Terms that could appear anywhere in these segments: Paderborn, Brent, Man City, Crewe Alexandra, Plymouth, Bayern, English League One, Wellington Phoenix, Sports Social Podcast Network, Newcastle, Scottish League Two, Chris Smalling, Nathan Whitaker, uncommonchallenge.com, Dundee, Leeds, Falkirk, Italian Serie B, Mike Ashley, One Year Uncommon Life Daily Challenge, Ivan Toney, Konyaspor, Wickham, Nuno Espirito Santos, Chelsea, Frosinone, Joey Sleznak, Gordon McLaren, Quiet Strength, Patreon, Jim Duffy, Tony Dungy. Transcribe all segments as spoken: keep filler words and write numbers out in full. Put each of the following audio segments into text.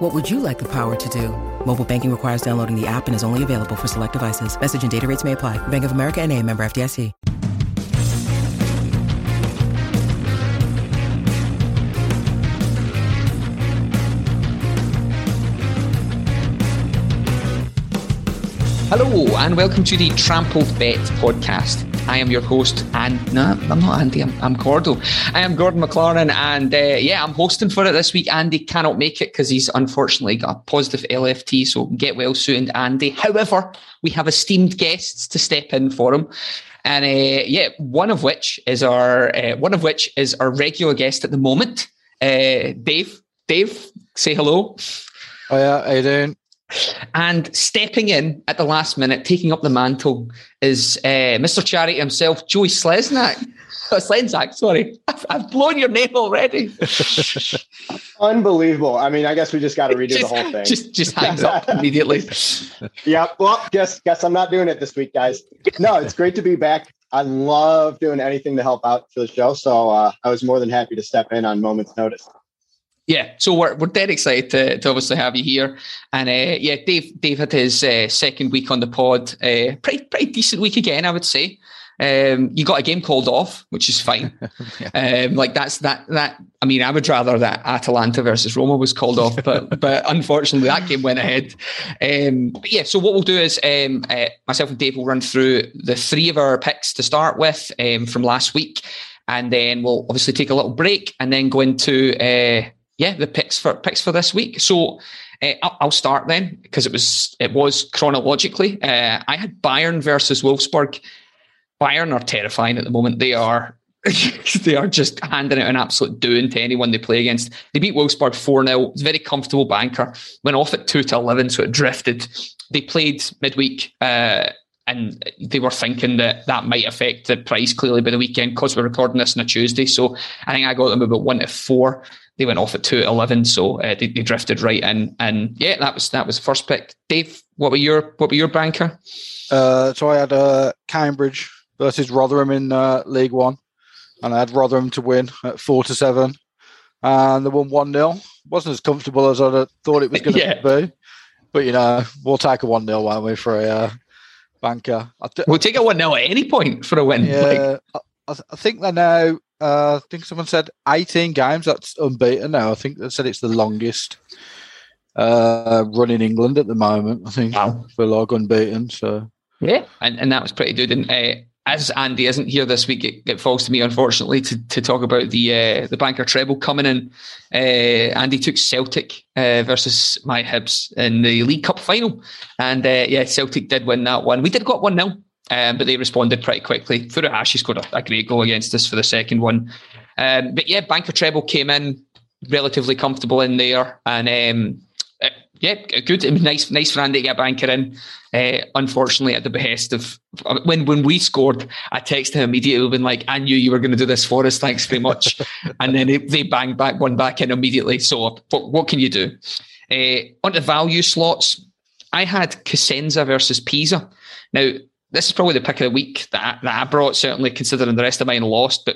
What would you like the power to do? Mobile banking requires downloading the app and is only available for select devices. Message and data rates may apply. Bank of America N A, member F D I C. Hello and welcome to the Trampled Bet Podcast. I am your host, and no, I'm not Andy, I'm, I'm Gordo. I am Gordon McLaren, and uh, yeah, I'm hosting for it this week. Andy cannot make it because he's unfortunately got a positive L F T, so get well soon, Andy. However, we have esteemed guests to step in for him. And uh, yeah, one of which is our uh, one of which is our regular guest at the moment, uh, Dave. Dave, say hello. Oh yeah, how you doing? And stepping in at the last minute, taking up the mantle, is uh, Mister Charity himself, Joey Sleznak. Oh, Slenzak, sorry. I've, I've blown your name already. Unbelievable. I mean, I guess we just got to redo just, the whole thing. Just, just hangs up immediately. Yeah, well, guess, guess I'm not doing it this week, guys. No, it's great to be back. I love doing anything to help out for the show, so uh, I was more than happy to step in on moment's notice. Yeah, so we're we're dead excited to, to obviously have you here, and uh, yeah, Dave Dave had his uh, second week on the pod, uh, pretty pretty decent week again, I would say. Um, you got a game called off, which is fine. yeah. um, like that's that that. I mean, I would rather that Atalanta versus Roma was called off, but but unfortunately that game went ahead. Um, but yeah, so what we'll do is um, uh, myself and Dave will run through the three of our picks to start with um, from last week, and then we'll obviously take a little break and then go into. Uh, Yeah, the picks for picks for this week. So uh, I'll start then because it was it was chronologically. Uh, I had Bayern versus Wolfsburg. Bayern are terrifying at the moment. They are they are just handing out an absolute doing to anyone they play against. They beat Wolfsburg four nil. It's a very comfortable banker. Went off at two to eleven, so it drifted. They played midweek. Uh, And they were thinking that that might affect the price clearly by the weekend because we're recording this on a Tuesday. So I think I got them about one to four. They went off at two to eleven, so uh, they, they drifted right in. And yeah, that was that was the first pick. Dave, what were your what were your banker? Uh, so I had uh, Cambridge versus Rotherham in uh, League One, and I had Rotherham to win at four to seven, and they won one nil. Wasn't as comfortable as I thought it was going to yeah. be, but you know we'll take a one nil, won't we, for a. Uh, Banker. I th- we'll take a one nil at any point for a win. Yeah, like. I, I think they're now, uh, I think someone said eighteen games. That's unbeaten now. I think they said it's the longest uh, run in England at the moment. I think wow. We're log unbeaten. So yeah, and, and that was pretty good. And uh, as Andy isn't here this week, it, it falls to me, unfortunately, to, to talk about the uh, the Banker treble coming in. Uh, Andy took Celtic uh, versus my Hibs in the League Cup final. And uh, yeah, Celtic did win that one. We did got one nil, um, but they responded pretty quickly. Furuhashi scored a, a great goal against us for the second one. Um, but yeah, Banker treble came in relatively comfortable in there. And um, uh, yeah, good. It was nice, nice for Andy to get Banker in. Uh, unfortunately, at the behest of when when we scored, I texted him immediately, been like, "I knew you were going to do this for us. Thanks very much." And then it, they banged back one back in immediately. So what, what can you do? Uh, on to value slots, I had Cosenza versus Pisa. Now this is probably the pick of the week that I, that I brought. Certainly considering the rest of mine lost, but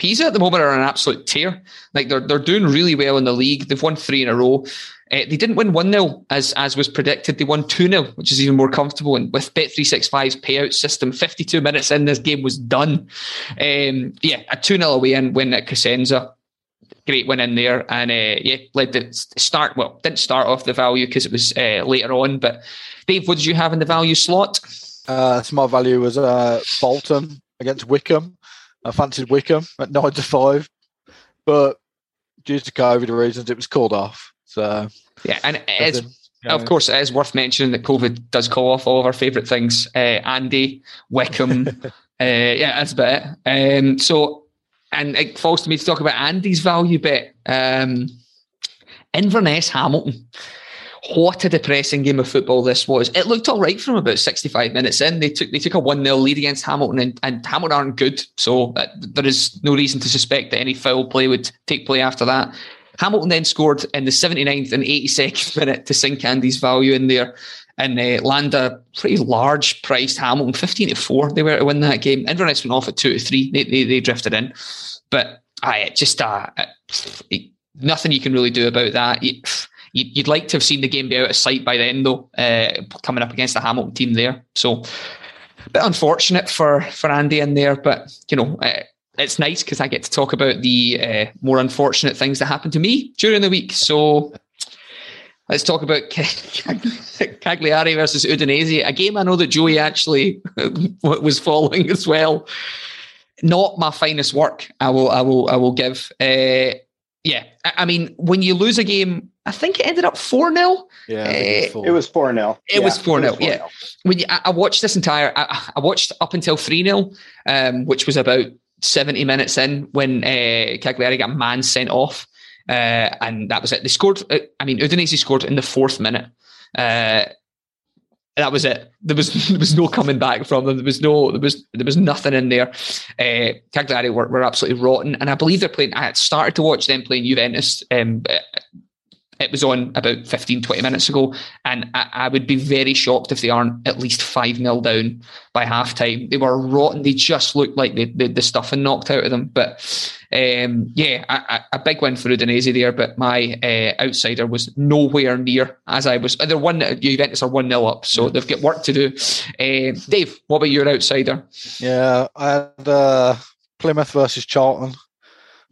Pisa at the moment are an absolute tear. Like they're they're doing really well in the league. They've won three in a row. Uh, they didn't win one nil as as was predicted. They won two nil, which is even more comfortable. And with Bet three sixty-five's payout system, fifty-two minutes in, this game was done. Um, yeah, a two nil away in win at Cosenza. Great win in there. And uh, yeah, led the start, well, didn't start off the value because it was uh, later on. But Dave, what did you have in the value slot? Uh, so my value was uh, Bolton against Wickham. I fancied Wickham at nine to five. But due to COVID reasons, it was called off. So yeah, and it is, yeah. Of course, it is worth mentioning that COVID does call off all of our favourite things. Uh, Andy, Wickham, uh, yeah, that's about it. Um, so, and it falls to me to talk about Andy's value bet. Um, Inverness, Hamilton. What a depressing game of football this was. It looked all right from about sixty-five minutes in. They took they took a one nil lead against Hamilton, and, and Hamilton aren't good, so uh, there is no reason to suspect that any foul play would take play after that. Hamilton then scored in the seventy-ninth and eighty-second minute to sink Andy's value in there and uh, land a pretty large priced Hamilton, fifteen to four they were to win that game. Inverness went off at two to three They, they, they drifted in. But aye, just uh, nothing you can really do about that. You, You'd like to have seen the game be out of sight by then, though, uh, coming up against the Hamilton team there. So, a bit unfortunate for, for Andy in there, but, you know, uh, it's nice because I get to talk about the uh, more unfortunate things that happened to me during the week. So, let's talk about Cagliari versus Udinese, a game I know that Joey actually was following as well. Not my finest work, I will, I will, I will give. Uh, yeah, I mean, when you lose a game... I think it ended up four nil Yeah, uh, it was four nil It was four nil yeah. When you, I, I watched this entire, I, I watched up until three nil um, which was about seventy minutes in when uh, Cagliari got a man sent off, uh, and that was it. They scored, uh, I mean, Udinese scored in the fourth minute. Uh, that was it. There was there was no coming back from them. There was no, there was there was nothing in there. Uh, Cagliari were, were absolutely rotten, and I believe they're playing, I had started to watch them playing Juventus, um, it was on about fifteen, twenty minutes ago, and I, I would be very shocked if they aren't at least five nil down by halftime. They were rotten. They just looked like they, they, the stuff had knocked out of them. But um, yeah, I, I, a big win for Udinese there, but my uh, outsider was nowhere near as I was. They're one, Juventus are one nil up, so they've got work to do. Uh, Dave, what about your outsider? Yeah, I had uh, Plymouth versus Charlton.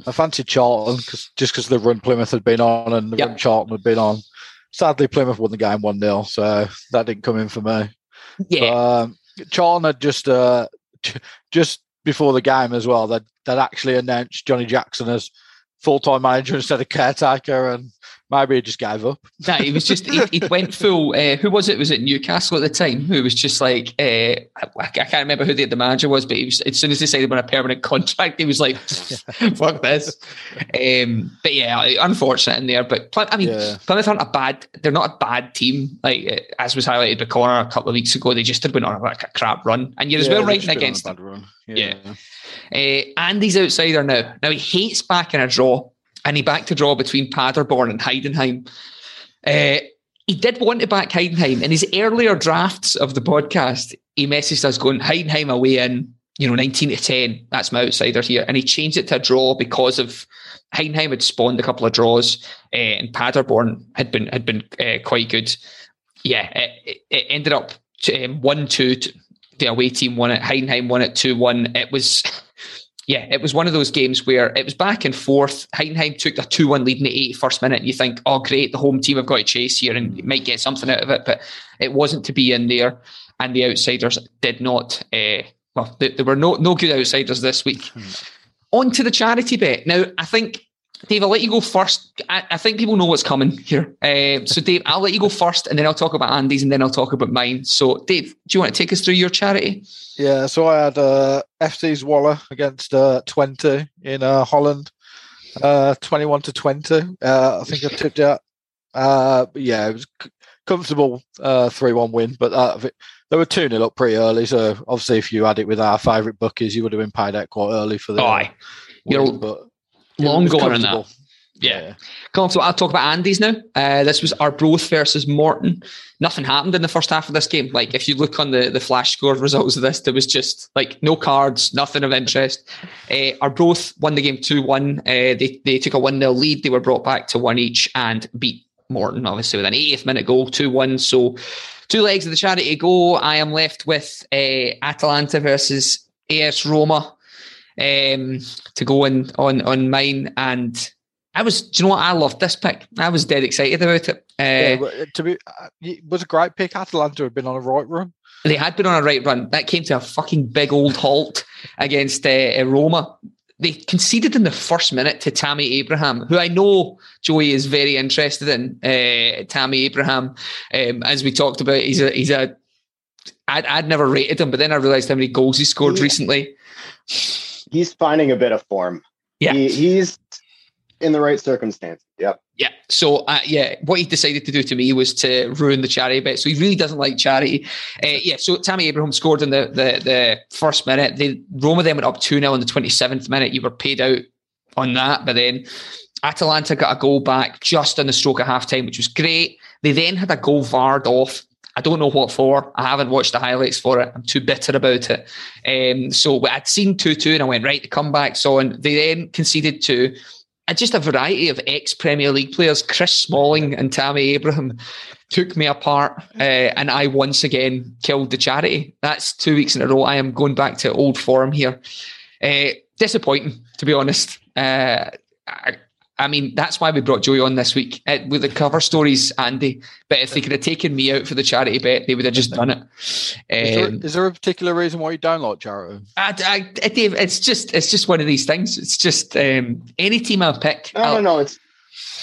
I fancied Charlton cause, just because the run Plymouth had been on and the yep. run Charlton had been on. Sadly, Plymouth won the game one nil so that didn't come in for me. Yeah, but, um, Charlton had just uh, just before the game as well, they'd, they'd actually announced Johnny Jackson as full-time manager instead of caretaker, and maybe he just gave up. No, he was just, he, he went full, uh, who was it? Was it Newcastle at the time? Who was just like, uh, I, I can't remember who the, the manager was, but he was, as soon as they said they were on a permanent contract, he was like, fuck this. Um, but yeah, unfortunate in there. But I mean, yeah. Plymouth aren't a bad, they're not a bad team. Like, as was highlighted by Connor a couple of weeks ago, they just had been on like a crap run. And you're as yeah, well right against them. Yeah. yeah. Uh, Andy's outsider now. Now he hates backing a draw, and he backed a draw between Paderborn and Heidenheim. Uh, he did want to back Heidenheim. In his earlier drafts of the podcast, he messaged us going, Heidenheim away in, you know, nineteen to ten That's my outsider here. And he changed it to a draw because of Heidenheim had spawned a couple of draws, uh, and Paderborn had been had been uh, quite good. Yeah, it, it ended up one two Um, the away team won it. Heidenheim won it two one It was... Yeah, it was one of those games where it was back and forth. Heidenheim took the two one lead in the eighty-first minute, and you think, oh, great, the home team have got to chase here and might get something out of it, but it wasn't to be in there, and the outsiders did not... Uh, well, there were no, no good outsiders this week. Hmm. On to the charity bet. Now, I think, Dave, I'll let you go first. I, I think people know what's coming here. Uh, so, Dave, I'll let you go first, and then I'll talk about Andy's, and then I'll talk about mine. So, Dave, do you want to take us through your charity? Yeah, so I had uh, F C Zwolle against uh, twenty in uh, Holland, uh, twenty-one to twenty Uh, I think I tipped it. Uh, yeah, it was a comfortable uh, three one win, but uh, they were two nil up pretty early. So obviously, if you had it with our favourite bookies, you would have been paid out quite early for the oh, win, you're but long gone on that. Yeah. yeah. Comfortable. I'll talk about Andy's now. Uh, this was Arbroath versus Morton. Nothing happened in the first half of this game. Like, if you look on the, the flash score results of this, there was just, like, no cards, nothing of interest. Uh, Arbroath won the game two one Uh, they, they took a one nil lead. They were brought back to one each and beat Morton, obviously, with an eightieth minute goal, two one So, two legs of the charity to go. I am left with uh, Atalanta versus AS Roma um, to go in on, on mine, and... I was, do you know what? I loved this pick. I was dead excited about it. Uh, yeah, to be, it was a great pick. Atalanta had been on a right run. They had been on a right run. That came to a fucking big old halt against uh, Roma. They conceded in the first minute to Tammy Abraham, who I know Joey is very interested in. Uh, Tammy Abraham, um, as we talked about, he's a, he's a, I'd, I'd never rated him, but then I realised how many goals he scored he, recently. He's finding a bit of form. Yeah. He, he's... in the right circumstance. Yep. Yeah. So, uh, yeah, what he decided to do to me was to ruin the charity bet. So he really doesn't like charity. Uh, yeah. So Tammy Abraham scored in the the, the first minute. They, Roma then went up two nil in the twenty-seventh minute. You were paid out on that. But then Atalanta got a goal back just on the stroke of halftime, which was great. They then had a goal V A R'd off. I don't know what for. I haven't watched the highlights for it. I'm too bitter about it. Um, so I'd seen two two and I went, right, the comeback's on. They then conceded to just a variety of ex-Premier League players. Chris Smalling and Tammy Abraham took me apart uh, and I once again killed the charity. That's two weeks in a row. I am going back to old form here. Uh, disappointing, to be honest. Uh, I, I mean, that's why we brought Joey on this week uh, with the cover stories, Andy. But if they could have taken me out for the charity bet, they would have just done it. Um, is, there, is there a particular reason why you don't like charity? I, I, I, Dave, it's just it's just one of these things. It's just um, any team I pick. No, I'll, no, no. It's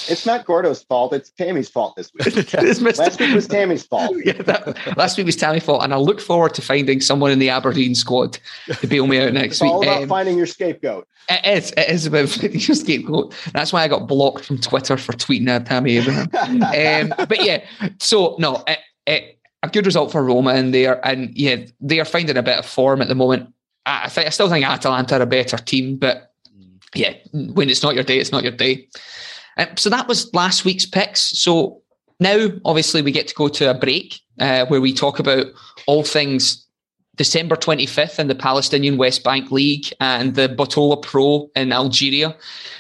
it's not Gordo's fault. It's Tammy's fault this week. Last week was Tammy's fault. Yeah, that, last week was Tammy's fault, and I look forward to finding someone in the Aberdeen squad to bail me out next it's week. It's all about um, finding your scapegoat. It is. It is about your scapegoat. That's why I got blocked from Twitter for tweeting at Tammy Abraham. um, but yeah, so no, it, it, a good result for Roma in there, and yeah, they are finding a bit of form at the moment. I, I, th- I still think Atalanta are a better team, but yeah, when it's not your day, it's not your day. Um, so that was last week's picks. So now, obviously, we get to go to a break uh, where we talk about all things December twenty-fifth in the Palestinian West Bank League and the Botola Pro in Algeria.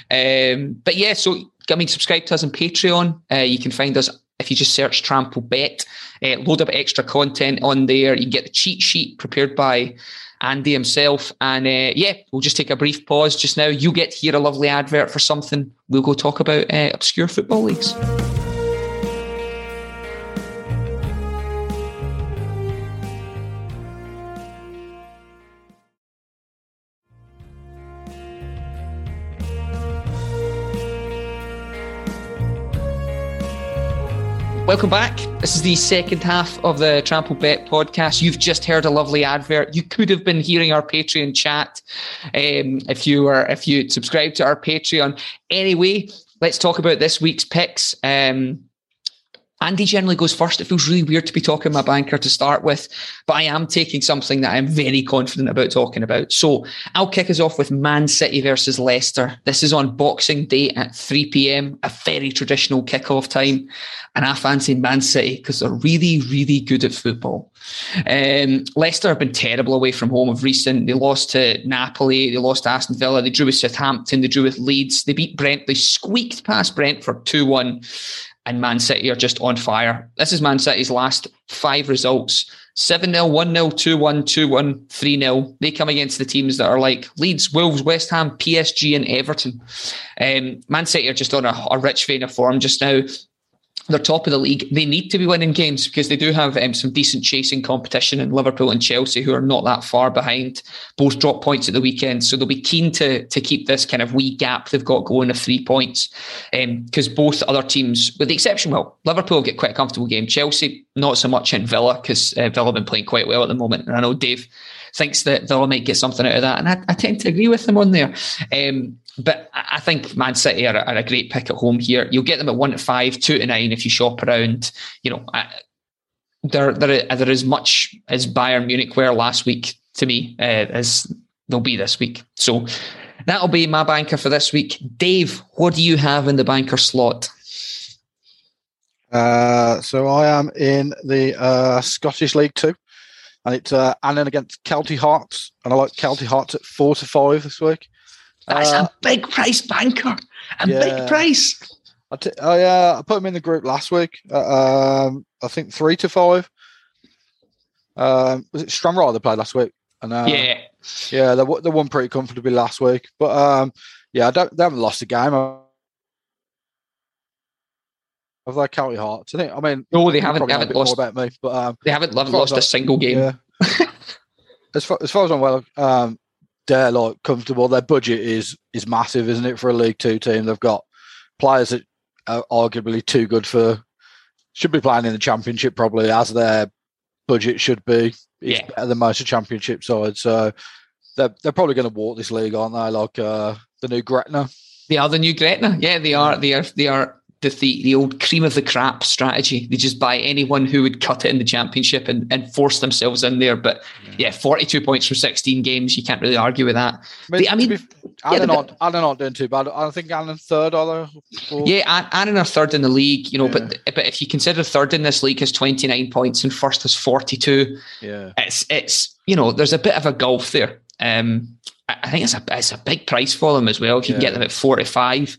Um, but yeah, so, I mean, subscribe to us on Patreon. Uh, you can find us if you just search Trampled Bet. Uh, load up extra content on there. You can get the cheat sheet prepared by Andy himself. And uh, yeah, we'll just take a brief pause just now. You get to hear a lovely advert for something. We'll go talk about uh, obscure football leagues. Welcome back. This is the second half of the Trampled Bet podcast. You've just heard a lovely advert. You could have been hearing our Patreon chat um, if you were if you subscribe to our Patreon. Anyway, let's talk about this week's picks. Um, Andy generally goes first. It feels really weird to be talking my banker to start with, but I am taking something that I'm very confident about talking about. So I'll kick us off with Man City versus Leicester. This is on Boxing Day at three p.m, a very traditional kickoff time. And I fancy Man City because they're really, really good at football. Um, Leicester have been terrible away from home of recent. They lost to Napoli. They lost to Aston Villa. They drew with Southampton. They drew with Leeds. They beat Brent. They squeaked past Brentford two one. And Man City are just on fire. This is Man City's last five results. seven nil, one nil, two one, two one, three nil. They come against the teams that are like Leeds, Wolves, West Ham, P S G and Everton. Um, Man City are just on a, a rich vein of form just now. They're top of the league. They need to be winning games because they do have um, some decent chasing competition in Liverpool and Chelsea, who are not that far behind. Both drop points at the weekend, so they'll be keen to to keep this kind of wee gap they've got going of three points. Because um, both other teams, with the exception, well, Liverpool get quite a comfortable game. Chelsea, not so much in Villa, because uh, Villa have been playing quite well at the moment. And I know Dave thinks that Villa might get something out of that, and I, I tend to agree with them on there. Um, But I think Man City are, are a great pick at home here. You'll get them at one to five, two to nine if you shop around. You know, there there is much as Bayern Munich were last week to me uh, as they'll be this week. So that'll be my banker for this week. Dave, what do you have in the banker slot? Uh, so I am in the uh, Scottish League Two, and it's uh, Annan against Kelty Hearts, and I like Kelty Hearts at four to five this week. That's uh, a big price banker. A yeah. big price. I, t- I, uh, I put him in the group last week. Uh, um, I think three to five. Um, was it Stranraer they played last week? And, uh, yeah. Yeah, they, they won pretty comfortably last week. But um, yeah, I don't, they haven't lost a game. Of their County Hearts. I think, I mean, no, they haven't, they haven't lost. About me, but, um, they haven't lost a single game. Yeah. as, far, as far as I'm well, um, they're like comfortable. Their budget is is massive, isn't it, for a League Two team? They've got players that are arguably too good for, should be playing in the Championship probably, as their budget should be. It's yeah. better than most of Championship sides. So they're, they're probably going to walk this league, aren't they? Like uh, the new Gretna. They are the new Gretna. Yeah, they are. They are. They are. the, the the old cream of the crap strategy. They just buy anyone who would cut it in the championship and, and force themselves in there. But yeah, yeah forty-two points from sixteen games, you can't really argue with that. But they, I mean, Alan yeah, not Alan not doing too bad. I think Alan third or fourth. Yeah, Alan are third in the league. You know, yeah. but but if you consider third in this league has twenty-nine points and first has forty-two. Yeah, it's it's you know there's a bit of a gulf there. Um, I think it's a it's a big price for them as well. If you yeah. can get them at four to five,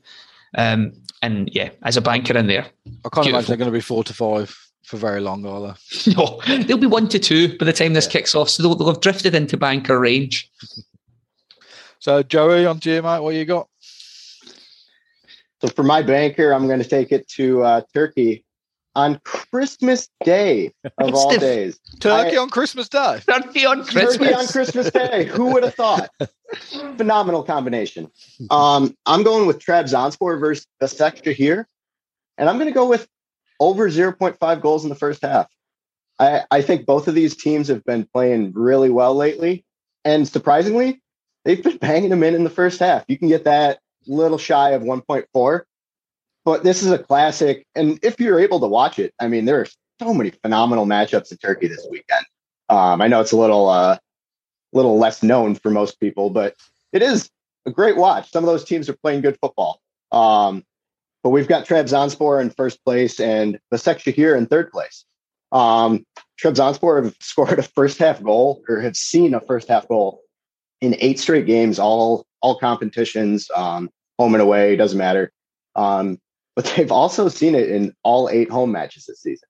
um, and yeah, as a banker in there, I can't beautiful. imagine they're going to be four to five for very long, are they? No, they'll be one to two by the time this yeah. kicks off. So they'll, they'll have drifted into banker range. So Joey, on to you, mate. What you got? So for my banker, I'm going to take it to uh, Turkey on Christmas Day of all days. Turkey I, on Christmas Day. Turkey on Christmas. Turkey on Christmas Day. Who would have thought? Phenomenal combination. Um, I'm going with Trabzonspor versus Besiktas here, and I'm going to go with over zero point five goals in the first half. I, I think both of these teams have been playing really well lately, and surprisingly, they've been banging them in in the first half. You can get that little shy of one point four. But this is a classic, and if you're able to watch it, I mean, there are so many phenomenal matchups in Turkey this weekend. Um, I know it's a little, uh, little less known for most people, but it is a great watch. Some of those teams are playing good football. Um, but we've got Trabzonspor in first place and Besiktas here in third place. Um, Trabzonspor have scored a first-half goal, or have seen a first-half goal in eight straight games, all all competitions, um, home and away, doesn't matter. Um, But they've also seen it in all eight home matches this season,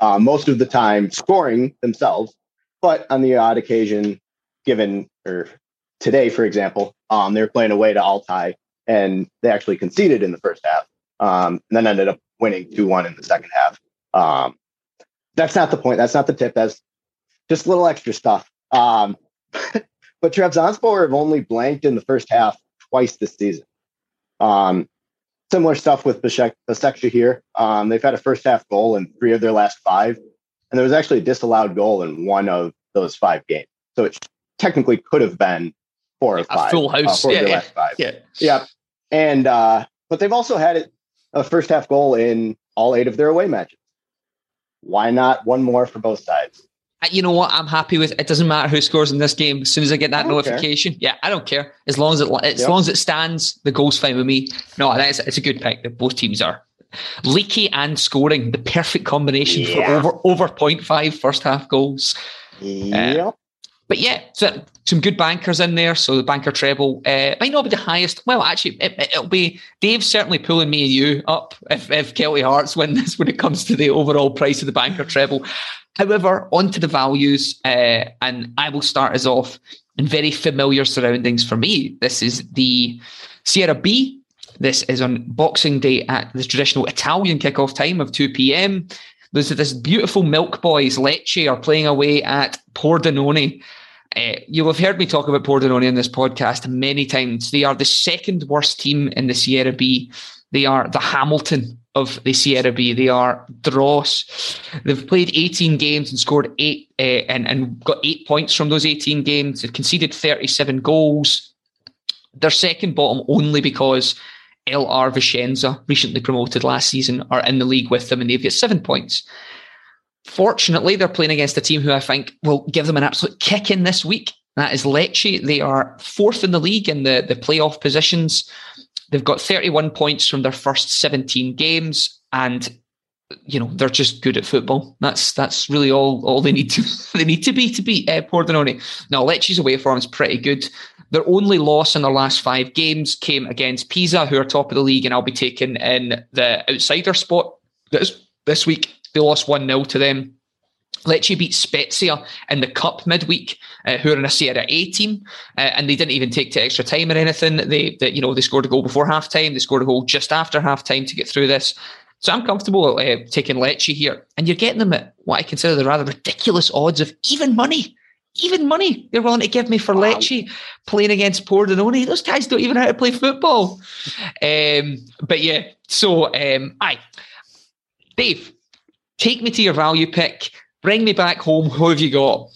uh, most of the time scoring themselves, but on the odd occasion, given or today, for example, um, they were playing away to Altay and they actually conceded in the first half, um, and then ended up winning two one in the second half. Um, that's not the point. That's not the tip. That's just little extra stuff. Um, but Trabzonspor have only blanked in the first half twice this season. Um, Similar stuff with Besiktas here. Um, they've had a first-half goal in three of their last five, and there was actually a disallowed goal in one of those five games. So it technically could have been four or five. A full house. Uh, four yeah, of their yeah, last five. Yeah. yeah. And, uh, but they've also had it, a first-half goal in all eight of their away matches. Why not one more for both sides? You know what? I'm happy with it. Doesn't matter who scores in this game. As soon as I get that I notification, care. yeah, I don't care. As long as it, as yep. long as it stands, the goal's fine with me. No, that's it's a good pick. That both teams are leaky and scoring, the perfect combination yeah. for over over zero point five first half goals. Yep. Uh, but yeah, so some good bankers in there. So the banker treble uh, might not be the highest. Well, actually, it, it'll be Dave certainly pulling me and you up if if Kelty Hearts win this when it comes to the overall price of the banker treble. However, onto the values, uh, and I will start us off in very familiar surroundings for me. This is the Serie B. This is on Boxing Day at the traditional Italian kickoff time of two p.m. Those are this beautiful Milk Boys, Lecce, are playing away at Pordenone. Uh, you'll have heard me talk about Pordenone in this podcast many times. They are the second worst team in the Serie B. They are the Hamilton of the Serie B. They are dross. They've played eighteen games and scored eight uh, and, and got eight points from those eighteen games. They've conceded thirty-seven goals. They're second bottom only because L R Vicenza, recently promoted last season, are in the league with them and they've got seven points. Fortunately, they're playing against a team who I think will give them an absolute kick in this week. That is Lecce. They are fourth in the league in the, the playoff positions. They've got thirty-one points from their first seventeen games, and you know they're just good at football. That's that's really all, all they need to they need to be to beat uh, Pordenone. Now Lecce's away form is pretty good. Their only loss in their last five games came against Pisa, who are top of the league, and I'll be taking in the outsider spot this this week. They lost one nil to them. Lecce beat Spezia in the Cup midweek, uh, who are in a Serie A team, uh, and they didn't even take to extra time or anything. They, they, you know, they scored a goal before halftime. They scored a goal just after halftime to get through this. So I'm comfortable uh, taking Lecce here, and you're getting them at what I consider the rather ridiculous odds of even money. Even money they're willing to give me for wow. Lecce playing against Pordenone. Those guys don't even know how to play football. Um, but yeah, so um, aye, Dave, take me to your value pick. Bring me back home. Who have you got?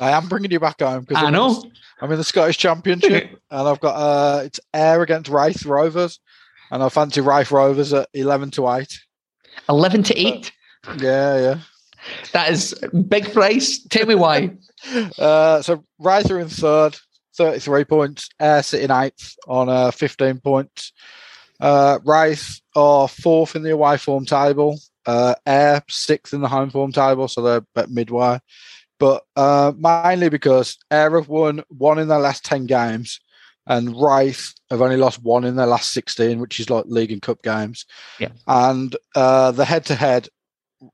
I am bringing you back home because I I'm know in the, I'm in the Scottish Championship, and I've got uh, it's Ayr against Raith Rovers. And I fancy Raith Rovers at eleven to eight. eleven to eight? Uh, yeah, yeah. That is a big price. Tell me why. uh, so Raith are in third, thirty-three points. Ayr sit in eighth on uh, fifteen points. Uh, Raith are fourth in the away form table. Uh, Ayr sixth in the home form table, so they're at midway. But uh, mainly because Ayr have won one in their last ten games. And Raith have only lost one in their last sixteen, which is like league and cup games. Yeah. And uh, the head-to-head,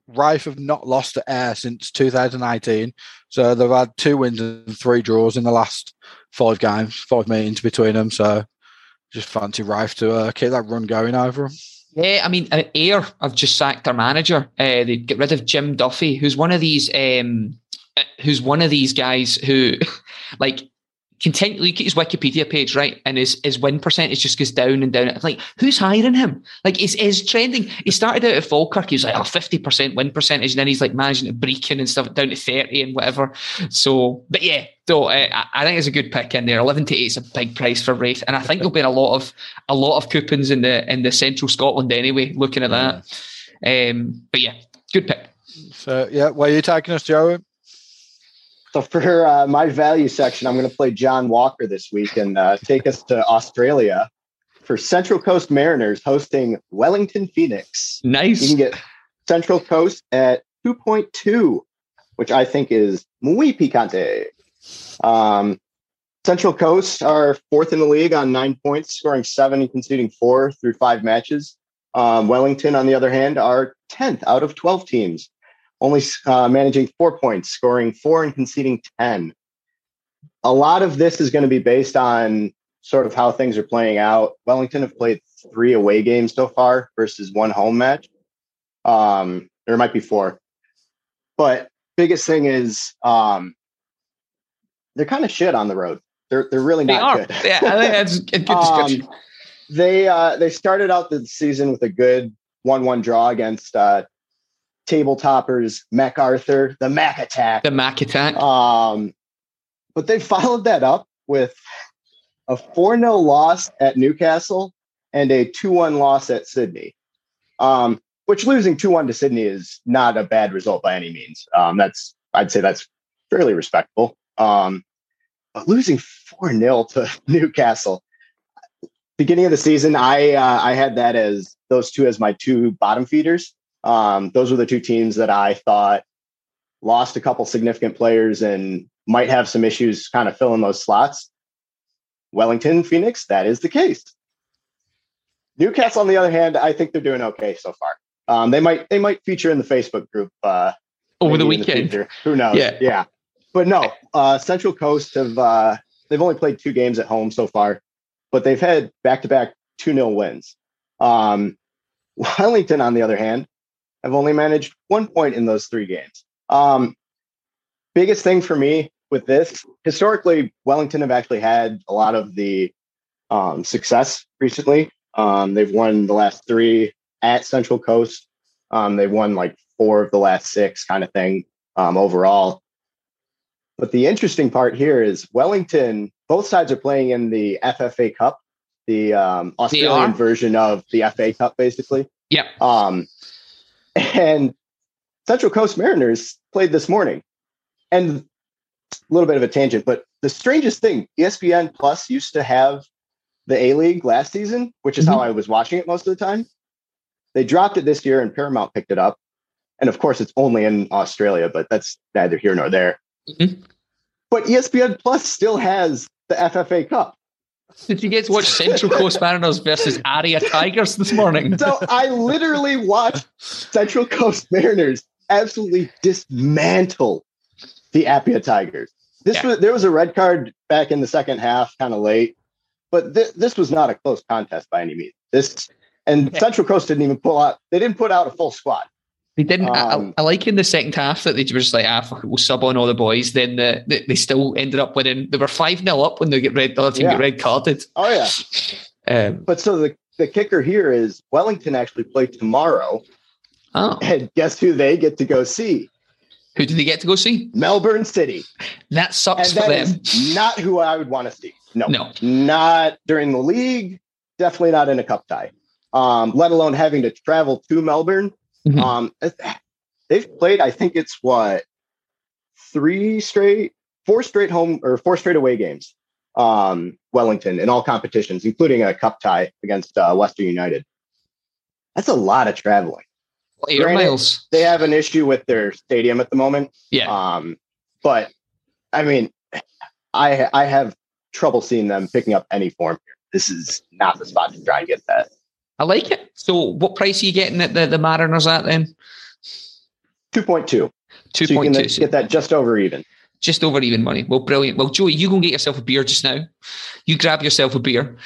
Raith have not lost at Ayr since two thousand eighteen. So they've had two wins and three draws in the last five games, five meetings between them. So just fancy Raith to uh, keep that run going over them. Yeah, I mean, Ayr have just sacked their manager. Uh, they get rid of Jim Duffy, who's one of these, um, who's one of these guys who, like, continually look at his Wikipedia page, right? And his, his win percentage just goes down and down. It's like, who's hiring him? Like, it's, it's trending. He started out at Falkirk. He was like, oh, fifty percent win percentage. And then he's like managing to Brecon and stuff down to thirty and whatever. So, but yeah, though, uh, I think it's a good pick in there. eleven to eight is a big price for Raith. And I think there'll be a lot of, a lot of coupons in the, in the central Scotland anyway, looking at that. Um, but yeah, good pick. So yeah, where are you taking us, Joe? So for uh, my value section, I'm going to play John Walker this week and uh, take us to Australia for Central Coast Mariners hosting Wellington Phoenix. Nice. You can get Central Coast at two point two, which I think is muy picante. Um, Central Coast are fourth in the league on nine points, scoring seven and conceding four through five matches. Um, Wellington, on the other hand, are tenth out of twelve teams. Only uh, managing four points, scoring four and conceding ten. A lot of this is going to be based on sort of how things are playing out. Wellington have played three away games so far versus one home match. Um, there might be four. But biggest thing is um, they're kind of shit on the road. They're they're really they not are. good. Yeah, I think that's a good description. Um, they, uh, they started out the season with a good one one draw against uh, – table toppers, MacArthur, the Mac Attack. The Mac Attack. Um, but they followed that up with a four nil loss at Newcastle and a two one loss at Sydney, um, which losing two one to Sydney is not a bad result by any means. Um, that's I'd say that's fairly respectable. Um, but losing four nil to Newcastle, beginning of the season, I uh, I had that as those two as my two bottom feeders. Um, those were the two teams that I thought lost a couple significant players and might have some issues kind of filling those slots. Wellington, Phoenix, that is the case. Newcastle, on the other hand, I think they're doing okay so far. Um, they might they might feature in the Facebook group uh, over the weekend. The Who knows? Yeah. yeah. But no, uh, Central Coast have uh, they've only played two games at home so far, but they've had back-to-back two nil wins. Um, Wellington, on the other hand, I've only managed one point in those three games. Um, biggest thing for me with this, historically, Wellington have actually had a lot of the um, success recently. Um, they've won the last three at Central Coast. Um, they've won like four of the last six kind of thing um, overall. But the interesting part here is Wellington, both sides are playing in the F F A Cup, the um, Australian version of the F A Cup, basically. Yep. Um, And Central Coast Mariners played this morning. And a little bit of a tangent, but the strangest thing, E S P N Plus used to have the A-League last season, which is mm-hmm. how I was watching it most of the time. They dropped it this year and Paramount picked it up. And of course, it's only in Australia, but that's neither here nor there. Mm-hmm. But E S P N Plus still has the F F A Cup. Did you get to watch Central Coast Mariners versus Aria Tigers this morning? So I literally watched Central Coast Mariners absolutely dismantle the Apia Tigers. This yeah. was, there was a red card back in the second half, kind of late, but th- this was not a close contest by any means. This and yeah. Central Coast didn't even pull out; they didn't put out a full squad. They didn't. Um, I, I like in the second half that they were just like, ah, fuck it, we'll sub on all the boys. Then the, the, they still ended up winning. They were five nil up when they get red, the other team yeah. get red carded. Oh, yeah. Um, but so the, the kicker here is Wellington actually played tomorrow. Oh. And guess who they get to go see? Who do they get to go see? Melbourne City. That sucks and for that them. Is not who I would want to see. No. No. Not during the league. Definitely not in a cup tie. um, let alone having to travel to Melbourne. Mm-hmm. Um, they've played, I think it's what, three straight, four straight home or four straight away games. Um, Wellington in all competitions, including a cup tie against uh, Leicester United. That's a lot of traveling. Eight Granted, miles. They have an issue with their stadium at the moment. Yeah. Um, but I mean, I I have trouble seeing them picking up any form here. This is not the spot to try and get that. I like it. So what price are you getting at the, the Mariners at then? two point two two point two So you can get that just over even. Just over even money. Well, brilliant. Well, Joey, you go and get yourself a beer just now. You grab yourself a beer.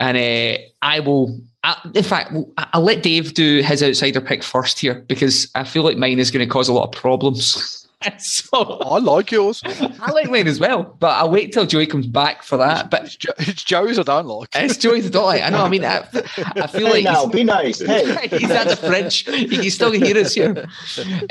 And uh, I will... I, in fact, I'll let Dave do his outsider pick first here because I feel like mine is going to cause a lot of problems. So, I like yours. I like mine as well, but I'll wait till Joey comes back for that. But it's, jo- it's Joey's I don't like. It's Joey's I don't like. I know. I mean, I, I feel hey like now, he's, be nice. Hey. He's at the fridge. He can still hear us here.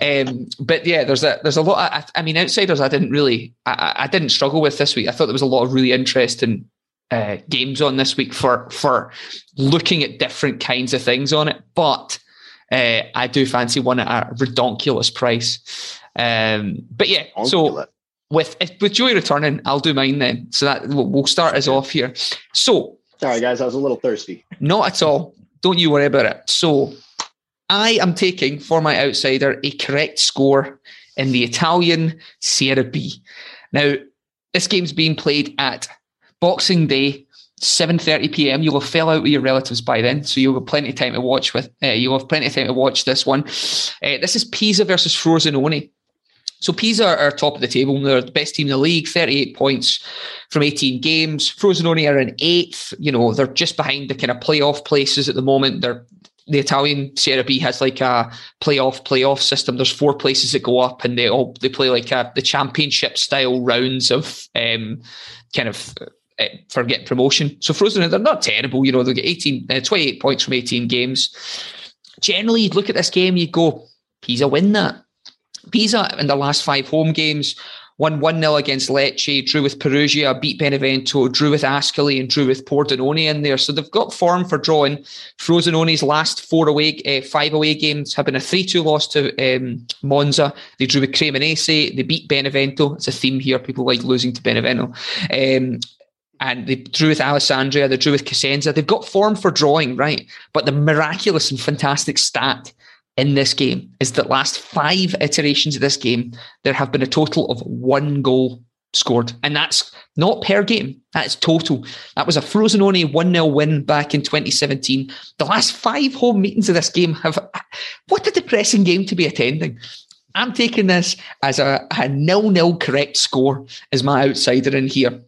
Um, but yeah, there's a there's a lot. Of, I, I mean, outsiders. I didn't really. I, I didn't struggle with this week. I thought there was a lot of really interesting uh, games on this week for for looking at different kinds of things on it. But uh, I do fancy one at a redonkulous price. Um, but yeah, so with with Joey returning, I'll do mine then. So that we'll start us off here. So sorry guys, I was a little thirsty. Not at all. Don't you worry about it. So I am taking for my outsider a correct score in the Italian Serie B. Now this game's being played at Boxing Day, seven thirty p.m. You'll have fell out with your relatives by then, so you'll have plenty of time to watch with. Uh, you'll have plenty of time to watch this one. Uh, this is Pisa versus Frosinone. So Pisa are top of the table. They're the best team in the league, thirty-eight points from eighteen games. Frosinone are in eighth. You know, they're just behind the kind of playoff places at the moment. They're, the Italian Serie B has like a playoff playoff system. There's four places that go up and they all they play like a, the championship style rounds of um, kind of uh, for getting promotion. So Frosinone, they're not terrible. You know, they get eighteen, uh, twenty-eight points from eighteen games. Generally, you'd look at this game, you'd go, Pisa win that. Pisa in their last five home games won one nil against Lecce, drew with Perugia, beat Benevento, drew with Ascoli and drew with Pordenone in there. So they've got form for drawing. Frosinone's last four away, uh, five away games have been a three two loss to um, Monza. They drew with Cremonese, they beat Benevento. It's a theme here, people like losing to Benevento. Um, and they drew with Alessandria, they drew with Cosenza. They've got form for drawing, right? But the miraculous and fantastic stat in this game is that last five iterations of this game, there have been a total of one goal scored. And that's not per game, that's total. That was a Frosinone one nil win back in twenty seventeen. The last five home meetings of this game have... What a depressing game to be attending. I'm taking this as a, a nil nil correct score as my outsider in here.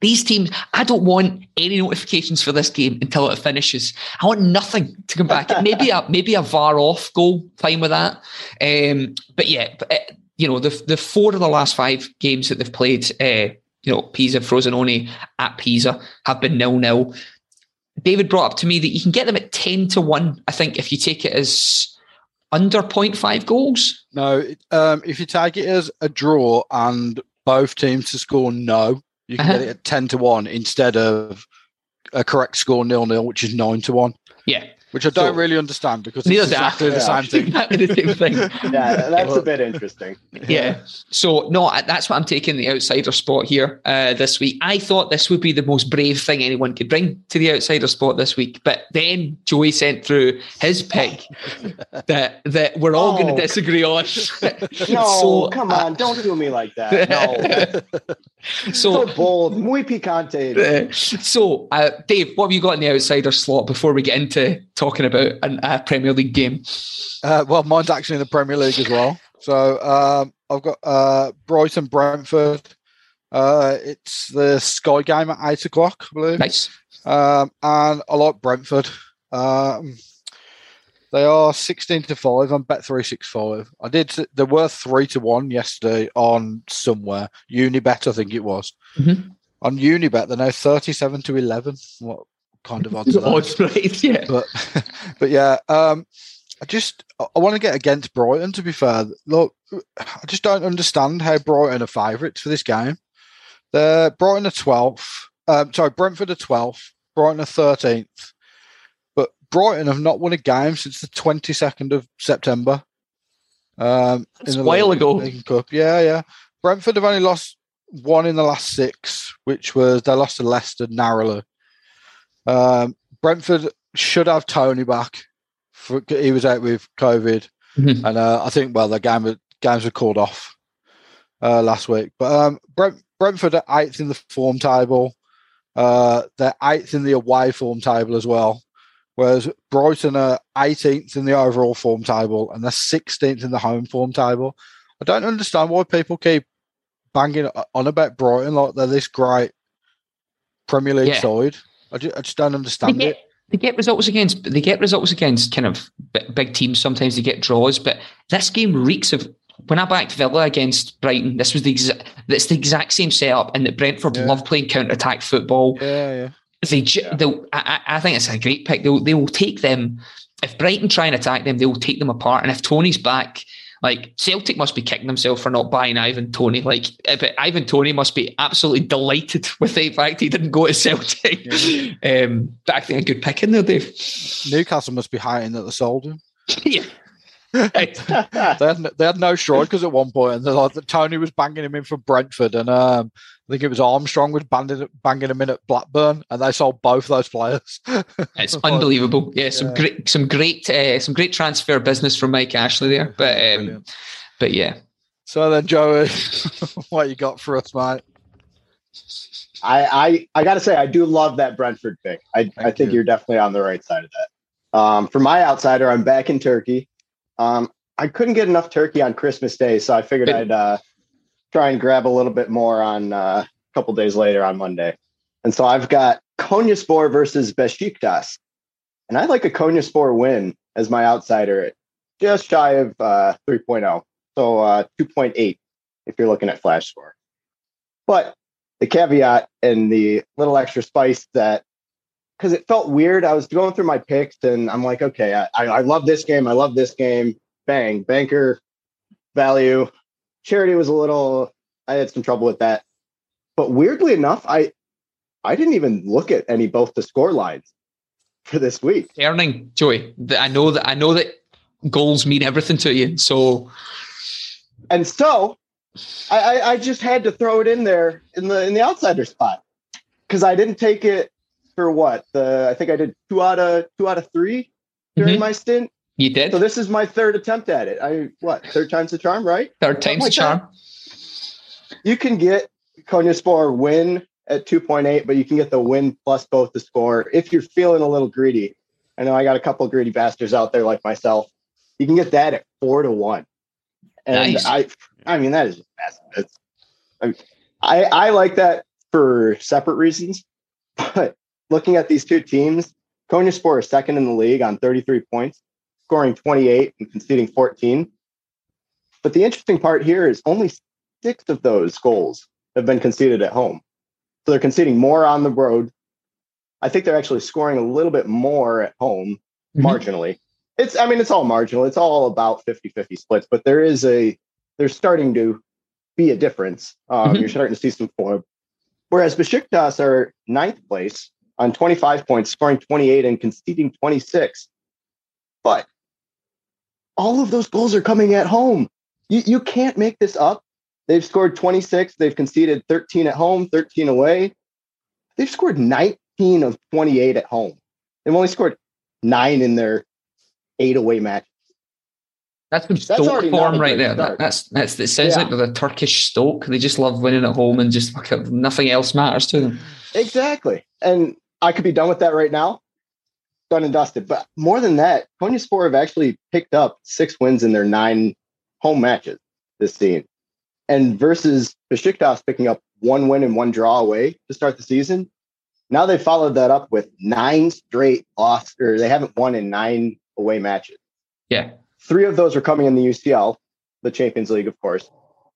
These teams, I don't want any notifications for this game until it finishes. I want nothing to come back. Maybe a maybe a V A R off goal, fine with that. Um, but yeah, you know, the the four of the last five games that they've played, uh, you know, Pisa, Frosinone at Pisa have been nil nil. David brought up to me that you can get them at ten to one, I think, if you take it as under point five goals. No, um, if you take it as a draw and both teams to score no, you can uh-huh. get it at ten to one instead of a correct score nil nil, which is nine to one. Yeah. Which I don't so, really understand because it's exactly the, yeah. same exactly the same thing. Yeah, that's a bit interesting. Yeah. So, no, that's what I'm taking the outsider spot here uh, this week. I thought this would be the most brave thing anyone could bring to the outsider spot this week. But then Joey sent through his pick that that we're all oh. going to disagree on. No, so, come on. Uh, don't do me like that. No. So, so bold. Muy picante. Uh, so, uh, Dave, what have you got in the outsider slot before we get into talking about an, a Premier League game? Uh, well, mine's actually in the Premier League as well. So um, I've got uh, Brighton Brentford. Uh, it's the Sky game at eight o'clock, I believe. Nice. Um, and I like Brentford. Um, they are sixteen to five on Bet three sixty-five. I did. They were three to one yesterday on somewhere Unibet, I think it was. Mm-hmm. On Unibet, they're now thirty-seven to eleven. What? Kind of odds, odds right, yeah. But, but yeah, um, I just I, I want to get against Brighton. To be fair, look, I just don't understand how Brighton are favourites for this game. They're Brighton are twelfth. Um, sorry, Brentford are twelfth. Brighton are thirteenth. But Brighton have not won a game since the twenty-second of September. Um, That's in the a while ago. Cup. Yeah, yeah. Brentford have only lost one in the last six, which was they lost to Leicester narrowly. Um, Brentford should have Tony back. For, he was out with COVID. Mm-hmm. And uh, I think, well, the game, games were called off uh, last week. But um, Brent, Brentford are eighth in the form table. Uh, they're eighth in the away form table as well. Whereas Brighton are eighteenth in the overall form table and they're sixteenth in the home form table. I don't understand why people keep banging on about Brighton like they're this great Premier League yeah. side. I just, I just don't understand they get, it. They get results against they get results against kind of big teams. Sometimes they get draws, but this game reeks of. When I backed Villa against Brighton, this was the exa- that's the exact same setup, and that Brentford yeah. love playing counter attack football. Yeah, yeah. They, yeah. I, I think it's a great pick. They'll, they will take them. If Brighton try and attack them, they will take them apart. And if Tony's back, like Celtic must be kicking themselves for not buying Ivan Toney. Like, but Ivan Toney must be absolutely delighted with the fact he didn't go to Celtic. Yeah. Um, but I think a good pick in there, Dave. Newcastle must be hiding that they sold him. yeah. they, had no, they had no strikers at one point, and like, Tony was banging him in for Brentford, and um, I think it was Armstrong was banded, banging him in at Blackburn, and they sold both those players. It's unbelievable. Yeah, yeah, some great, some great, uh, some great transfer business from Mike Ashley there. But, um, but yeah. So then, Joey, what you got for us, mate? I, I, I got to say, I do love that Brentford pick. I, I think you. you're definitely on the right side of that. Um, for my outsider, I'm back in Turkey. Um, I couldn't get enough turkey on Christmas Day, so I figured I'd uh, try and grab a little bit more on uh, a couple days later on Monday. And so I've got Konyaspor versus Besiktas. And I like a Konyaspor win as my outsider, just shy of uh, three point oh. So uh, two point eight if you're looking at Flash Score. But the caveat and the little extra spice that because it felt weird. I was going through my picks and I'm like, okay, I, I, I love this game. I love this game. Bang, banker, value. Charity was a little, I had some trouble with that. But weirdly enough, I I didn't even look at any both the score lines for this week. Earning, Joey. I know that I know that goals mean everything to you. So and so I, I, I just had to throw it in there in the in the outsider spot. Because I didn't take it. For what? The I think I did two out of two out of three during mm-hmm. my stint. You did? So this is my third attempt at it. I what? Third time's the charm, right? Third time's like the charm. That. You can get Konyaspor win at two point eight, but you can get the win plus both the score if you're feeling a little greedy. I know I got a couple of greedy bastards out there like myself. You can get that at four to one. And nice. I I mean that is just massive. I, mean, I I like that for separate reasons, but looking at these two teams, Konyaspor is second in the league on thirty-three points, scoring twenty-eight and conceding fourteen. But the interesting part here is only six of those goals have been conceded at home. So they're conceding more on the road. I think they're actually scoring a little bit more at home, mm-hmm. marginally. It's, I mean, it's all marginal. It's all about fifty-fifty splits, but there is a, there's starting to be a difference. Um, mm-hmm. You're starting to see some form. Whereas Besiktas are ninth place on twenty-five points, scoring twenty-eight and conceding twenty-six. But all of those goals are coming at home. You, you can't make this up. They've scored twenty-six. They've conceded thirteen at home, thirteen away. They've scored nineteen of twenty-eight at home. They've only scored nine in their eight away matches. That's some Stoke form right there. That, that's that's it sounds yeah. like they're the Turkish Stoke. They just love winning at home and just nothing else matters to them. Exactly. And I could be done with that right now, done and dusted. But more than that, Konyaspor have actually picked up six wins in their nine home matches this season, and versus Besiktas picking up one win and one draw away to start the season. Now they followed that up with nine straight loss, or they haven't won in nine away matches. Yeah, three of those are coming in the U C L, the Champions League, of course.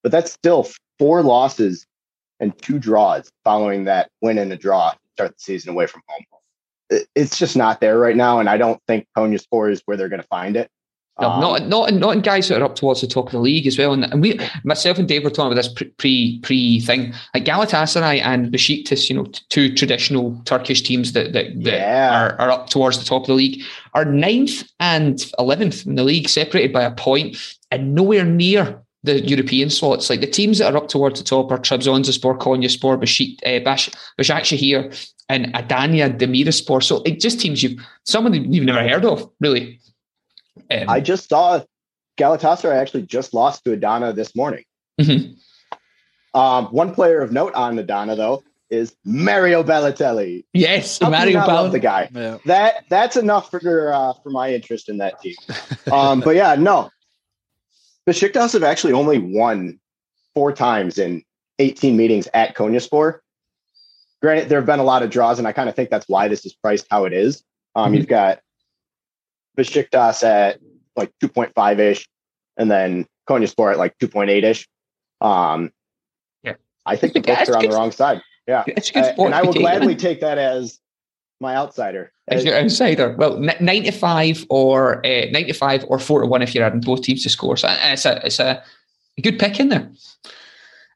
But that's still four losses and two draws following that win and a draw. Start the season away from home. It's just not there right now, and I don't think Konyaspor is where they're going to find it. No, um, not not not in guys that are up towards the top of the league as well. And, and we, myself and Dave, were talking about this pre pre thing. Like Galatasaray and Besiktas, you know, t- two traditional Turkish teams that that, that yeah. are, are up towards the top of the league, are ninth and eleventh in the league, separated by a point, and nowhere near the European slots. Like the teams that are up towards the top are Trabzonspor, Konyaspor, Başak, uh, Bash, Başakşehir, and Adana Demirspor. So it just teams you've someone you've never heard of, really. Um, I just saw Galatasaray actually just lost to Adana this morning. Mm-hmm. Um, one player of note on Adana, though, is Mario Balotelli. Yes, How Mario Balotelli, the guy. Yeah. That that's enough for uh, for my interest in that team. Um, but yeah, no, Besiktas have actually only won four times in eighteen meetings at Konyaspor. Granted, there have been a lot of draws, and I kind of think that's why this is priced how it is. Um, mm-hmm. You've got Besiktas at like two point five ish, and then Konyaspor at like two point eight ish. Um, yeah, I think the books are on the wrong side. Yeah, uh, and I will gladly take that as my outsider. As, as your outsider, well, ninety-five or uh, ninety-five or four to one if you're adding both teams to score. So it's a it's a good pick in there.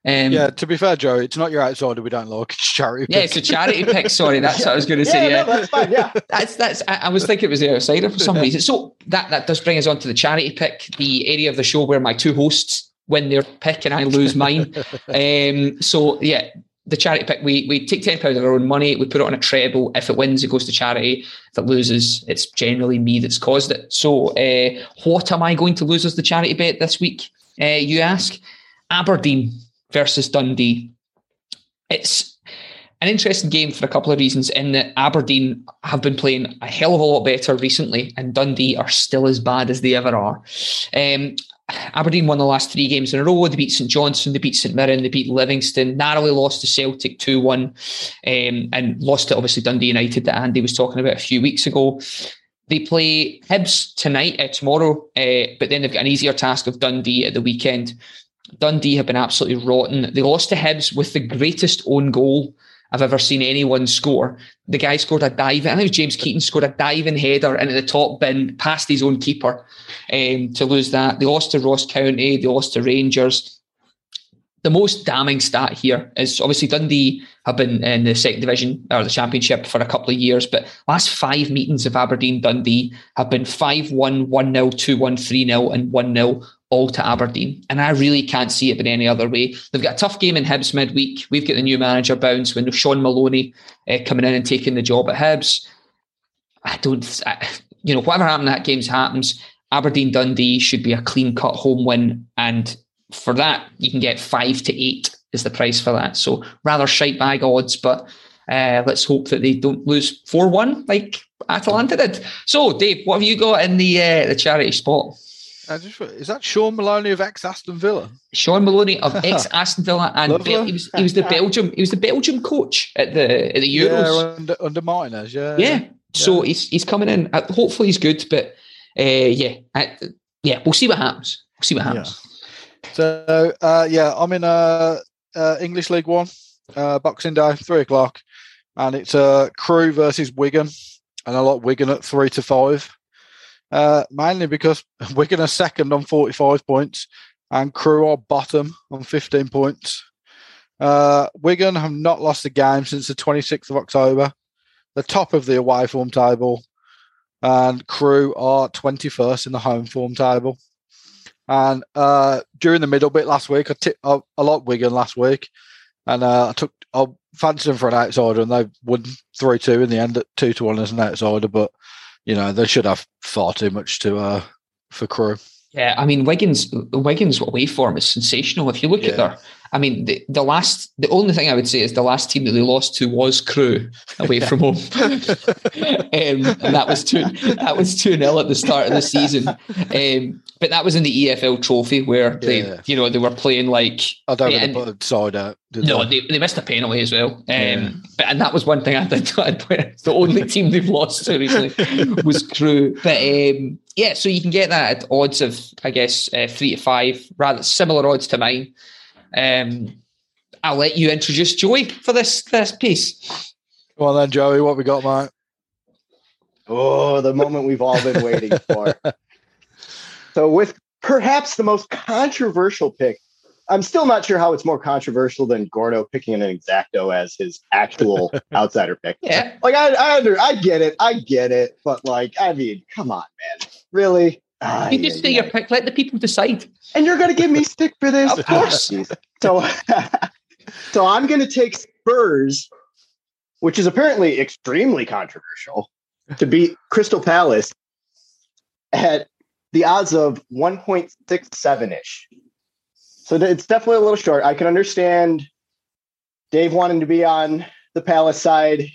Um, yeah, to be fair, Joe, it's not your outsider. We don't look. It's charity. Pick. Yeah, it's a charity pick. Sorry, that's yeah. what I was going to say. Yeah, yeah. No, that's fine. Yeah, that's that's. I, I was thinking it was the outsider for some reason. So that that does bring us on to the charity pick, the area of the show where my two hosts win their pick and I lose mine. um, so yeah, the charity pick. We we take ten pounds of our own money. We put it on a treble. If it wins, it goes to charity. If it loses, it's generally me that's caused it. So uh, what am I going to lose as the charity bet this week? Uh, you ask. Aberdeen versus Dundee. It's an interesting game for a couple of reasons, in that Aberdeen have been playing a hell of a lot better recently, and Dundee are still as bad as they ever are. Um, Aberdeen won the last three games in a row. They beat St Johnstone, they beat St Mirren, they beat Livingston, narrowly lost to Celtic two one, um, and lost to, obviously, Dundee United that Andy was talking about a few weeks ago. They play Hibs tonight, uh, tomorrow, uh, but then they've got an easier task of Dundee at the weekend. Dundee have been absolutely rotten. They lost to Hibs with the greatest own goal I've ever seen anyone score. The guy scored a dive. I think it was James Keaton scored a diving header into the top bin past his own keeper um, to lose that. They lost to Ross County. They lost to Rangers. The most damning stat here is obviously Dundee have been in the second division or the championship for a couple of years, but last five meetings of Aberdeen Dundee have been five one, one nil, two one, three nil and one nil, all to Aberdeen. And I really can't see it in any other way. They've got a tough game in Hibs midweek. We've got the new manager bounce when Sean Maloney uh, coming in and taking the job at Hibs. I don't, I, you know, whatever happened, that game's happens. Aberdeen Dundee should be a clean cut home win. And for that, you can get five to eight is the price for that. So rather shite bag odds, but uh, let's hope that they don't lose four one like Atalanta did. So Dave, what have you got in the uh, the charity spot? I just, is that Sean Maloney of ex Aston Villa? Sean Maloney of ex Aston Villa, and Be- he was he was the Belgium he was the Belgium coach at the at the Euros, yeah, under, under Martinez, yeah, yeah, yeah. So he's he's coming in. Hopefully he's good, but uh, yeah, I, yeah, we'll see what happens. We'll see what happens. Yeah. So uh, yeah, I'm in uh, uh, English League One, uh, Boxing Day, three o'clock, and it's uh, Crewe versus Wigan, and I like Wigan at three to five. Uh, mainly because Wigan are second on forty-five points and Crewe are bottom on fifteen points. Uh, Wigan have not lost a game since the twenty-sixth of October. They're top of the away form table, and Crewe are twenty-first in the home form table. And uh, during the middle bit last week, I tipped I, I liked Wigan last week, and uh, I took I fancied them for an outsider, and they won three two in the end at two to one as an outsider, but you know, they should have far too much to uh, for Crewe. Yeah, I mean, Wigan's Wigan's away form is sensational. If you look yeah. at their, I mean, the, the last, the only thing I would say is the last team that they lost to was Crewe away from home, um, and that was two that was two nil at the start of the season. Um, but that was in the E F L Trophy where they, yeah. you know, they were playing like I don't really put a side out. Did no, they? They, they missed a penalty as well. Um, yeah. But and that was one thing I did. The only team they've lost to recently was Crewe. But um, yeah, so you can get that at odds of, I guess, uh, three to five, rather similar odds to mine. Um, I'll let you introduce Joey for this this piece. Well then, Joey, what we got, mate? Oh, the moment we've all been waiting for. So with perhaps the most controversial pick, I'm still not sure how it's more controversial than Gordo picking an exacto as his actual outsider pick. Yeah, like I, I, under, I get it, I get it, but like, I mean, come on, man, really? Ah, you just yeah, say yeah. your pick. Let the people decide. And you're gonna give me stick for this, of course. so, so I'm gonna take Spurs, which is apparently extremely controversial, to beat Crystal Palace at the odds of one point six seven ish. So it's definitely a little short. I can understand Dave wanting to be on the Palace side,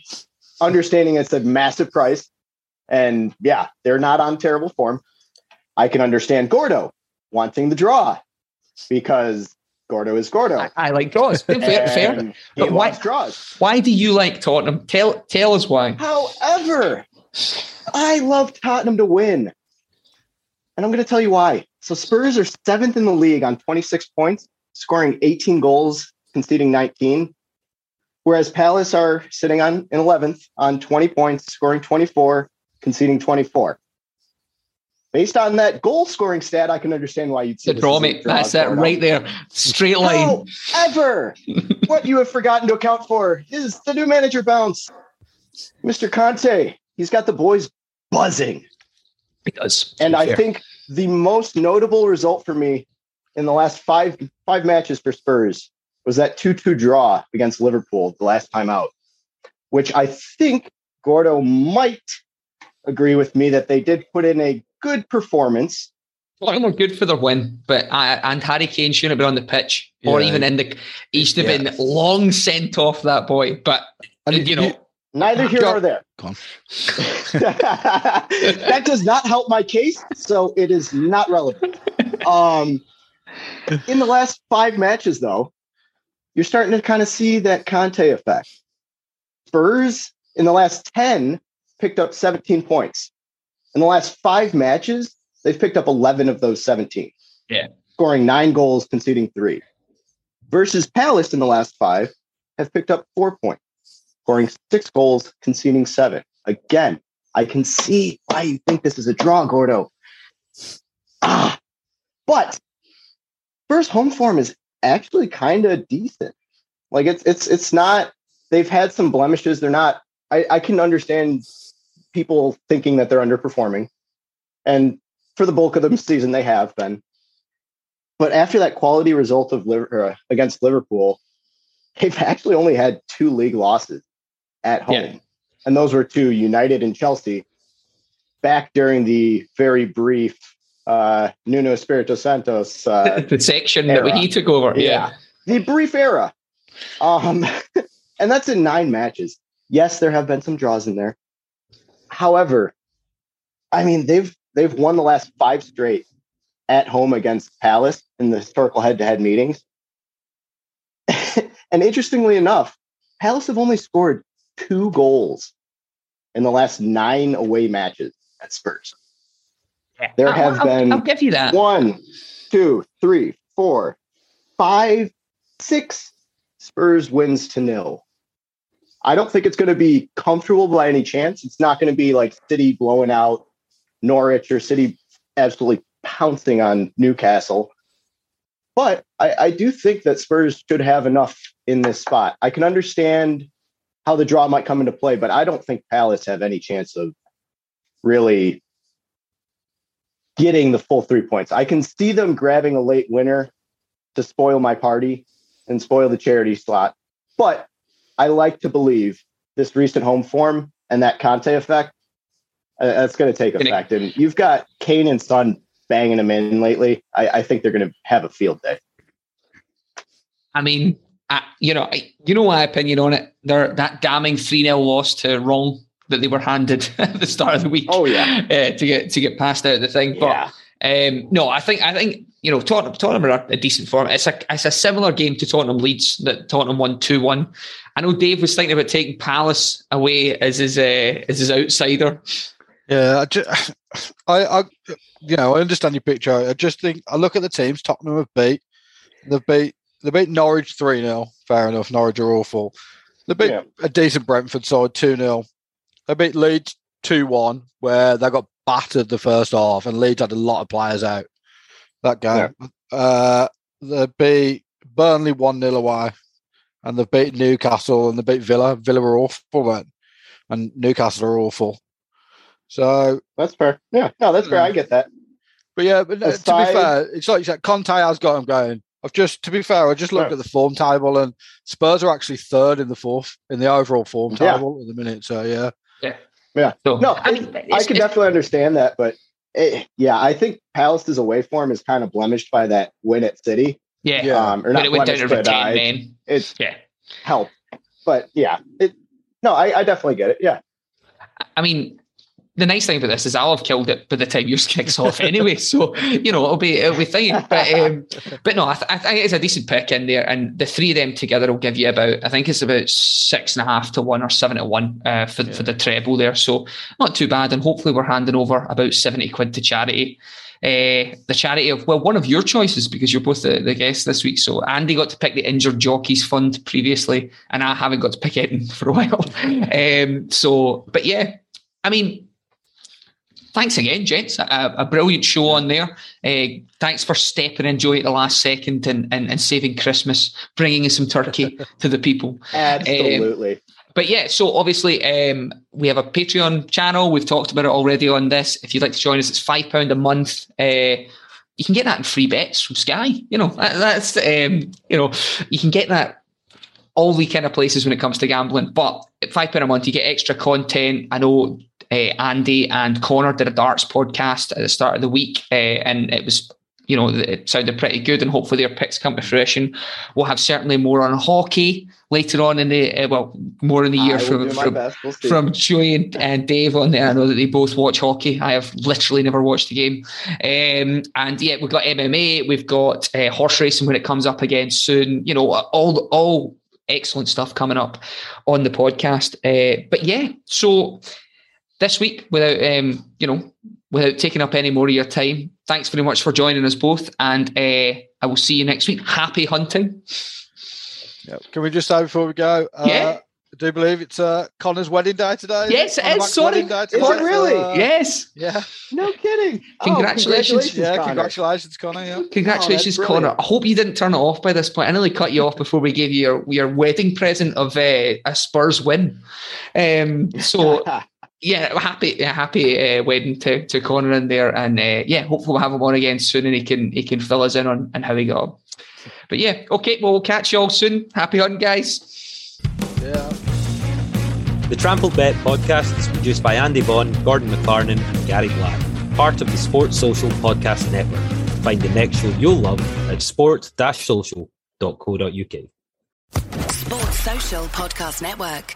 understanding it's a massive price. And yeah, they're not on terrible form. I can understand Gordo wanting the draw because Gordo is Gordo. I, I like draws. Fair. But why draws? Why do you like Tottenham? Tell tell us why. However, I love Tottenham to win. And I'm going to tell you why. So Spurs are seventh in the league on twenty-six points, scoring eighteen goals, conceding nineteen. Whereas Palace are sitting on in eleventh on twenty points, scoring twenty-four, conceding twenty-four. Based on that goal scoring stat, I can understand why you'd say the draw, mate. That's it right there. Straight line. However, what you have forgotten to account for is the new manager bounce. Mister Conte, he's got the boys buzzing. He does. And I fair. think the most notable result for me in the last five five matches for Spurs was that two two draw against Liverpool the last time out, which I think Gordo might agree with me that they did put in a good performance. Well, they're good for their win, but uh, and Harry Kane shouldn't have been on the pitch yeah. or even in the. He should have yeah. been long sent off, that boy. But I mean, you know, neither here nor there. That does not help my case, so it is not relevant. Um, in the last five matches, though, you're starting to kind of see that Conte effect. Spurs in the last ten picked up seventeen points. In the last five matches, they've picked up eleven of those seventeen. Yeah. Scoring nine goals, conceding three. Versus Palace in the last five have picked up four points, scoring six goals, conceding seven. Again, I can see why you think this is a draw, Gordo. Ah, but Spurs' home form is actually kind of decent. Like it's it's it's not. They've had some blemishes. They're not. I, I can understand people thinking that they're underperforming, and for the bulk of the season they have been, but after that quality result of Liverpool, uh, against Liverpool, they've actually only had two league losses at home, yeah. and those were to United and Chelsea back during the very brief uh, Nuno Espirito Santos uh, the section era. That we took over, yeah, yeah. the brief era, um, and that's in nine matches. Yes, there have been some draws in there. However, I mean, they've they've won the last five straight at home against Palace in the historical head-to-head meetings. And interestingly enough, Palace have only scored two goals in the last nine away matches at Spurs. Yeah. There have I'll, been I'll give you that. one, two, three, four, five, six Spurs wins to nil. I don't think it's going to be comfortable by any chance. It's not going to be like City blowing out Norwich or City absolutely pouncing on Newcastle. But I, I do think that Spurs should have enough in this spot. I can understand how the draw might come into play, but I don't think Palace have any chance of really getting the full three points. I can see them grabbing a late winner to spoil my party and spoil the charity slot. But I like to believe this recent home form and that Conte effect, uh, that's going to take effect. And you've got Kane and Son banging them in lately. I, I think they're going to have a field day. I mean, I, you know, I, you know my opinion on it. They're, that damning three nil loss to Rome that they were handed at the start of the week. Oh, yeah. Uh, to get to get passed out of the thing. Yeah. But um, no, I think I think... You know, Tottenham, Tottenham are a decent form. It's a it's a similar game to Tottenham Leeds that Tottenham won two one. I know Dave was thinking about taking Palace away as his uh, as his outsider. Yeah, I, just, I, I you know I understand your picture. I just think I look at the teams Tottenham have beat. They beat they beat Norwich three nil. Fair enough. Norwich are awful. They beat yeah. a decent Brentford side two nil. They beat Leeds two one, where they got battered the first half, and Leeds had a lot of players out that game. Yeah. Uh, they beat Burnley one nil away, and they beat Newcastle, and they beat Villa. Villa were awful then, and Newcastle are awful. So that's fair. Yeah, no, that's fair. Um, I get that. But yeah, but no, Aside, to be fair, it's like you said, Conte has got him going. I've just, to be fair, I just looked at the form table, and Spurs are actually third in the fourth in the overall form table yeah. at the minute. So yeah, yeah, yeah. So, no, I, mean, I can definitely understand that, but it, yeah, I think Palace's away form is kind of blemished by that win at City. Yeah, um, or not it went blemished, down to ten, man. It's yeah, helped, but yeah, it, no, I, I definitely get it. Yeah, I mean. The nice thing about this is I'll have killed it by the time yours kicks off anyway, so you know it'll be it'll be fine. But um, but no, I, th- I think it's a decent pick in there, and the three of them together will give you about I think it's about six and a half to one or seven to one uh, for yeah. for the treble there, so not too bad. And hopefully we're handing over about seventy quid to charity, uh, the charity of well one of your choices because you're both the, the guests this week. So Andy got to pick the Injured Jockeys Fund previously, and I haven't got to pick anything for a while. um, so but yeah, I mean. Thanks again, gents. A, a brilliant show on there. Uh, thanks for stepping in, Joey, at the last second and, and, and saving Christmas, bringing in some turkey to the people. Absolutely. Um, but yeah, so obviously um, we have a Patreon channel. We've talked about it already on this. If you'd like to join us, it's five pounds a month. Uh, you can get that in free bets from Sky. You know, that, that's, um, you know, you can get that all the kind of places when it comes to gambling. But at five pounds a month, you get extra content. I know... Uh, Andy and Connor did a darts podcast at the start of the week, uh, and it was, you know, it sounded pretty good, and hopefully their picks come to fruition. We'll have certainly more on hockey later on in the uh, well, more in the year from from, we'll from Joey and, and Dave on there. I know that they both watch hockey. I have literally never watched the game. Um, and yeah, we've got M M A, we've got uh, horse racing when it comes up again soon. You know, all all excellent stuff coming up on the podcast. Uh, but yeah, so. This week, without um, you know, without taking up any more of your time, thanks very much for joining us both, and uh, I will see you next week. Happy hunting! Yep. Can we just say before we go? Yeah, uh, I do believe it's uh, Connor's wedding day today. Yes, it is. Sorry, is it really? So, uh, yes. Yeah. No kidding. Congratulations! Oh, congratulations yeah, Connor. congratulations, Connor. Yeah. Congratulations, oh, Connor. I hope you didn't turn it off by this point. I nearly cut you off before we gave you your, your wedding present of uh, a Spurs win. Um, so. Yeah, happy, happy uh, wedding to, to Connor in there, and uh, yeah, hopefully we'll have him on again soon, and he can he can fill us in on, on how he got on. But yeah, okay, well, we'll catch you all soon. Happy hunting, guys. Yeah. The Trampled Bet Podcast is produced by Andy Vaughan, Gordon McLaren, and Gary Black, part of the Sports Social Podcast Network. Find the next show you'll love at sport dash social dot co dot U K. Sports Social Podcast Network.